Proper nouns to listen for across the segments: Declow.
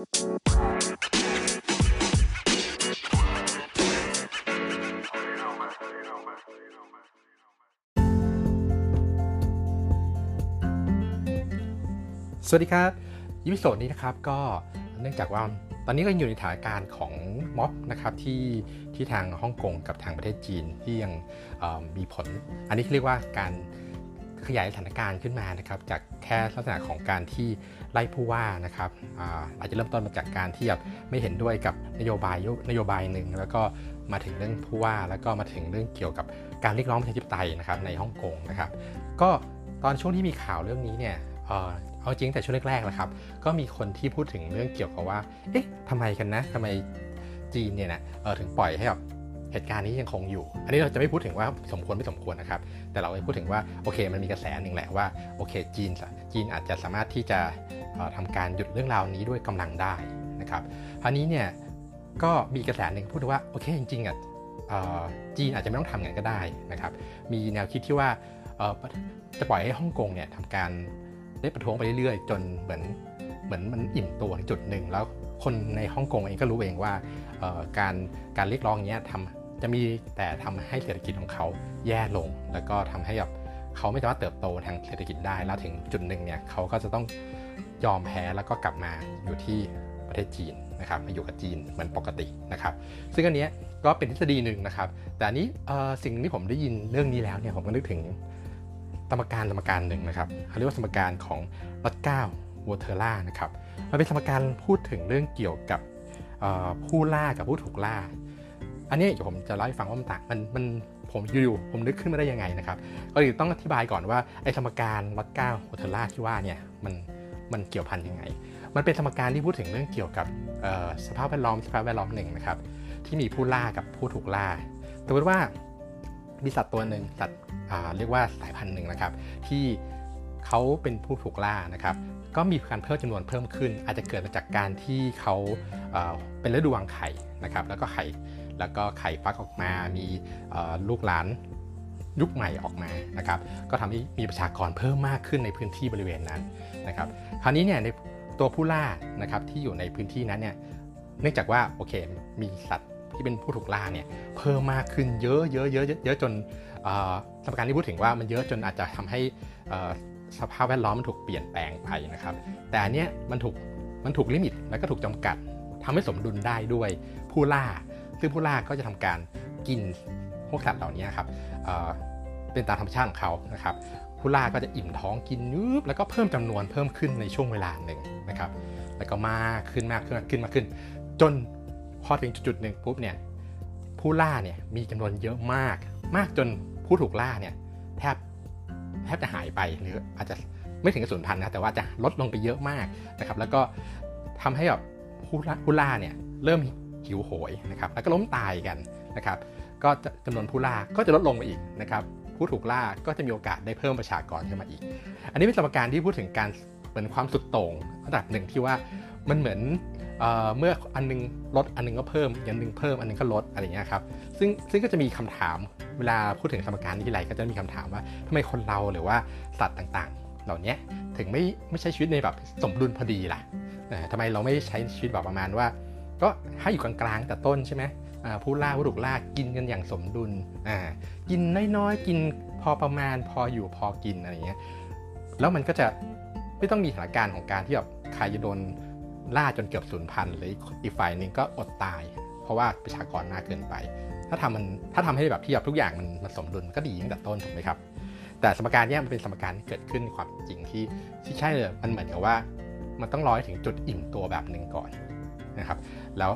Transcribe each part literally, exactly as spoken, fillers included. สวัสดีครับยิปโซดนี้นะครับก็เนื่องจากว่าตอนนี้ก็อยู่ในสถานการณ์ของม็อบนะครับที่ที่ทางฮ่องกงกับทางประเทศจีนที่ยังมีผลอันนี้เรียกว่าการขยายสถานการณ์ขึ้นมานะครับจากแค่ลักษณะของการที่ไล่ผู้ว่านะครับอาอาจจะเริ่มต้นมาจากการที่แบบไม่เห็นด้วยกับนโยบายนโยบายหนึ่งแล้วก็มาถึงเรื่องผู้ว่าแล้วก็มาถึงเรื่องเกี่ยวกับการเรียกร้องประชาธิปไตยนะครับในฮ่องกงนะครับก็ตอนช่วงที่มีข่าวเรื่องนี้เนี่ยเออเอาจริงแต่ช่วงแรกๆนะครับก็มีคนที่พูดถึงเรื่องเกี่ยวกับว่าเอ๊ะทำไมกันนะทำไมจีนเนี่ยนะเออถึงปล่อยให้แบบเหตุการณ์นี้ยังคงอยู่อันนี้เราจะไม่พูดถึงว่าสมควรไม่สมควรนะครับแต่เราจะพูดถึงว่าโอเคมันมีกระแสหนึ่งแหละว่าโอเคจีนจีนอาจจะสามารถที่จะทำการหยุดเรื่องราวนี้ด้วยกำลังได้นะครับคราวนี้เนี่ยก็มีกระแสหนึ่งพูดว่าโอเคจริงๆอ่ะจีนอาจจะไม่ต้องทำอย่างนั้นก็ได้นะครับมีแนวคิดที่ว่าจะปล่อยให้ฮ่องกงเนี่ยทำการได้ประท้วงไปเรื่อยๆจนเหมือนเหมือนมันอิ่มตัวจุดหนึ่งแล้วคนในฮ่องกงเองก็รู้เองว่าการการเรียกร้องเนี้ยทำจะมีแต่ทำให้เศรษฐกิจของเขาแย่ลงแล้วก็ทำให้แบบเขาไม่สามารถเติบโตทางเศรษฐกิจได้แล้วถึงจุดหนึ่งเนี่ยเขาก็จะต้องยอมแพ้แล้วก็กลับมาอยู่ที่ประเทศจีนนะครับมาอยู่กับจีนเหมือนปกตินะครับซึ่งอันนี้ก็เป็นทฤษฎีหนึ่งนะครับแต่อันนี้สิ่งที่ผมได้ยินเรื่องนี้แล้วเนี่ยผมก็นึกถึงสมการสมการหนึ่งนะครับเขาเรียกว่าสมการของลอตเก้าวอเทอร่านะครับมันเป็นสมการพูดถึงเรื่องเกี่ยวกับผู้ล่ากับผู้ถูกล่าอันนี้เดี๋ยวผมจะเล่าให้ฟังว่ามันต่างมันมันผมอยู่ๆผมนึกขึ้นมาได้ยังไงนะครับก็เลยต้องอธิบายก่อนว่าไอ้สมการลอตเก้าโอเทล่าที่ว่าเนี่ยมันมันเกี่ยวพันยังไงมันเป็นสมการที่พูดถึงเรื่องเกี่ยวกับสภาพแวดล้อมสภาพแวดล้อมหนึ่งนะครับที่มีผู้ล่ากับผู้ถูกล่าสมมติว่ามีสัตว์ตัวหนึ่งสัตว์เรียกว่าสายพันธุ์หนึ่งนะครับที่เขาเป็นผู้ถูกล่านะครับก็มีการเพิ่มจำนวนเพิ่มขึ้นอาจจะเกิดมาจากการที่เขาเป็นฤดูวางไข่นะครับแล้วก็ไข่แล้วก็ไข่ฟักออกมามีลูกหลานยุคใหม่ออกมานะครับก็ทำให้มีประชากรเพิ่มมากขึ้นในพื้นที่บริเวณนั้นนะครับคราวนี้เนี่ยในตัวผู้ล่านะครับที่อยู่ในพื้นที่นั้นเนี่ยเนื่องจากว่าโอเคมีสัตว์ที่เป็นผู้ถูกล่าเนี่ยเพิ่มมากขึ้นเยอะๆเยอะๆเยอะจนสมการที่พูดถึงว่ามันเยอะจนอาจจะทำให้สภาพแวดล้อมมันถูกเปลี่ยนแปลงไปนะครับแต่อันเนี้ยมันถูกมันถูกลิมิตแล้วก็ถูกจำกัดทำให้สมดุลได้ด้วยผู้ล่าซึ่งผู้ล่าก็จะทำการกินพวกสัตว์เหล่านี้ครับ เอ่อ เป็นตามธรรมชาติของเขานะครับผู้ล่าก็จะอิ่มท้องกินยืบแล้วก็เพิ่มจำนวนเพิ่มขึ้นในช่วงเวลาหนึ่งนะครับแล้วก็มากขึ้นมากขึ้นขึ้นมากขึ้นจนพอถึงจุดๆหนึ่งปุ๊บเนี่ยผู้ล่าเนี่ยมีจำนวนเยอะมากมากจนผู้ถูกล่าเนี่ยแทบแทบจะหายไปหรืออาจจะไม่ถึงกับสูญพันธุ์นะแต่ว่าจะลดลงไปเยอะมากนะครับแล้วก็ทำให้แบบผู้ล่าผู้ล่าเนี่ยเริ่มหิวโหยนะครับแล้วก็ล้มตายกันนะครับก็จำนวนผู้ล่าก็จะลดลงไปอีกนะครับผู้ถูกล่าก็จะมีโอกาสได้เพิ่มประชากรขึ้นมาอีกอันนี้เป็นสมการที่พูดถึงการเหมือนความสุดโต่งระดับหนึ่งที่ว่ามันเหมือนเอ่อเมื่ออันนึงลดอันนึงก็เพิ่มอันนึงเพิ่มอันนึงก็ลดอะไรเงี้ยครับซึ่งซึ่งก็จะมีคำถามเวลาพูดถึงสมการนี้ที่ไรก็จะมีคำถามว่าทำไมคนเราหรือว่าสัตว์ต่างๆเหล่านี้ถึงไม่ไม่ใช้ชีวิตในแบบสมดุลพอดีล่ะทำไมเราไม่ใช้ชีวิตแบบประมาณว่าก็ให้อยู่กลางๆแต่ต้นใช่ไหมผู้ล่าผู้ถูกล่ากินกันอย่างสมดุลกินน้อยๆกินพอประมาณพออยู่พอกินอะไรเงี้ยแล้วมันก็จะไม่ต้องมีสถานการณ์ของการที่แบบใครจะโดนล่าจนเกือบสูญพันธุ์หรืออีกฝ่ายนึงก็อดตายเพราะว่าประชากรมากเกินไปถ้าทำมันถ้าทำให้แบบที่แบบทุกอย่างมันมันสมดุลก็ดีตั้งแต่ต้นถูกไหมครับแต่สมการนี้มันเป็นสมการที่เกิดขึ้นความจริงที่ที่ใช่เลยมันเหมือนกับว่ามันต้องรอให้ถึงจุดอิ่มตัวแบบนึงก่อนนะครับแล้ว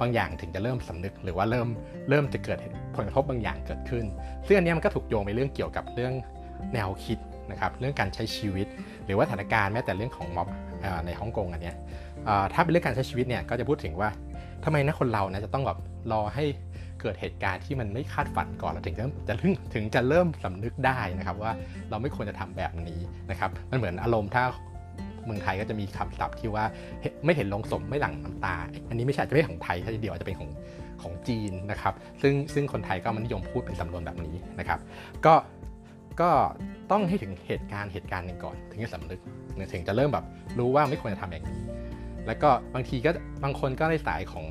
บางอย่างถึงจะเริ่มสำนึกหรือว่าเริ่มเริ่มจะเกิดผลกระทบบางอย่างเกิดขึ้นซึ่งอันนี้มันก็ถูกโยงไปเรื่องเกี่ยวกับเรื่องแนวคิดนะครับเรื่องการใช้ชีวิตหรือว่าสถานการณ์แม้แต่เรื่องของม็อบในฮ่องกงอันเนี้ยถ้าเป็นเรื่องการใช้ชีวิตเนี่ยก็จะพูดถึงว่าทำไมนะคนเรานะจะต้องแบบรอให้เกิดเหตุการณ์ที่มันไม่คาดฝันก่อนแล้วถึงจะถึงถึงจะเริ่มสำนึกได้นะครับว่าเราไม่ควรจะทำแบบนี้นะครับมันเหมือนอารมณ์ถ้าเมืองไทยก็จะมีคำศัพท์ที่ว่าไม่เห็นลงศพไม่หลั่งน้ำตาอันนี้ไม่ใช่จะไม่ของไทยแค่เดียวอาจจะเป็นของของจีนนะครับซึ่งซึ่งคนไทยก็มันนิยมพูดเป็นสำนวนแบบนี้นะครับก็ก็ต้องให้ถึงเหตุการณ์เหตุการณ์หนึ่งก่อนถึงจะสำนึกถึงจะเริ่มแบบรู้ว่าไม่ควรจะทำอย่างนี้ แล้วก็บางทีก็บางคนก็ในสายของ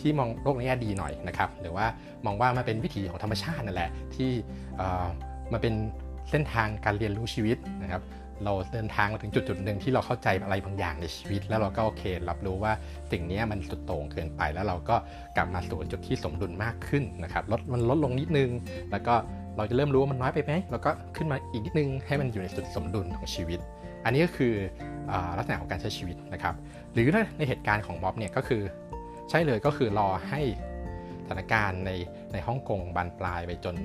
ที่มองโลกในแง่ดีหน่อยนะครับหรือว่ามองว่ามันเป็นวิถีของธรรมชาตินั่นแหละที่มันเป็นเส้นทางการเรียนรู้ชีวิตนะครับเราเดินทางมาถึงจุดๆหนึ่งที่เราเข้าใจอะไรบางอย่างในชีวิตแล้วเราก็โอเครับรู้ว่าสิ่งนี้มันสุดโต่งเกินไปแล้วเราก็กลับมาสู่จุดที่สมดุลมากขึ้นนะครับลดมันลดลงนิดนึงแล้วก็เราจะเริ่มรู้ว่ามันน้อยไปไหมแล้วก็ขึ้นมาอีกนิดนึงให้มันอยู่ในจุดสมดุลของชีวิตอันนี้ก็คือลักษณะของการใช้ชีวิตนะครับหรือในเหตุการณ์ของม็อบเนี่ยก็คือใช่เลยก็คือรอให้สถานการณ์ในในฮ่องกงบานปลายไปจน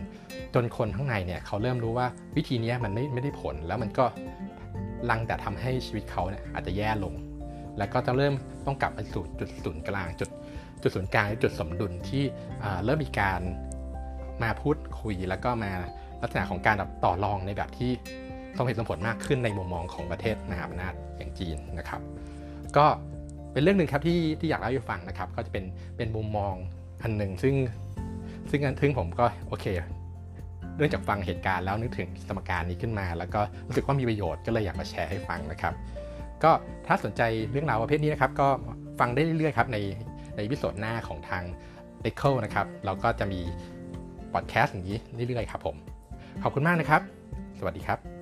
จนคนข้างในเนี่ยเขาเริ่มรู้ว่าวิธีนี้มันไม่ไม่ได้ผลแล้วมันก็ลังแต่ทำให้ชีวิตเขาเนี่ยอาจจะแย่ลงแล้วก็จะเริ่มต้องกลับไปสู่จุดศูนย์กลางจุดจุดศูนย์กลางจุดสมดุลที่เริ่มมีการมาพูดคุยแล้วก็มาลักษณะของการต่อรองในแบบที่สมเหตุสมผลมากขึ้นในมุมมองของประเทศมหาอำนาจอย่างจีนนะครับก็เป็นเรื่องหนึ่งครับที่ที่อยากเล่าให้ฟังนะครับก็จะเป็นเป็นมุมมองอันหนึ่งซึ่งซึ่งอันทึ่งผมก็โอเคเรื่องจากฟังเหตุการณ์แล้วนึกถึงสมการนี้ขึ้นมาแล้วก็รู้สึกว่ามีประโยชน์ก็เลยอยากมาแชร์ให้ฟังนะครับก็ถ้าสนใจเรื่องราวประเภทนี้นะครับก็ฟังได้เรื่อยๆครับในในอีพิโซดหน้าของทาง Declow นะครับเราก็จะมีพอดแคสต์อย่างนี้เรื่อยๆครับผมขอบคุณมากนะครับสวัสดีครับ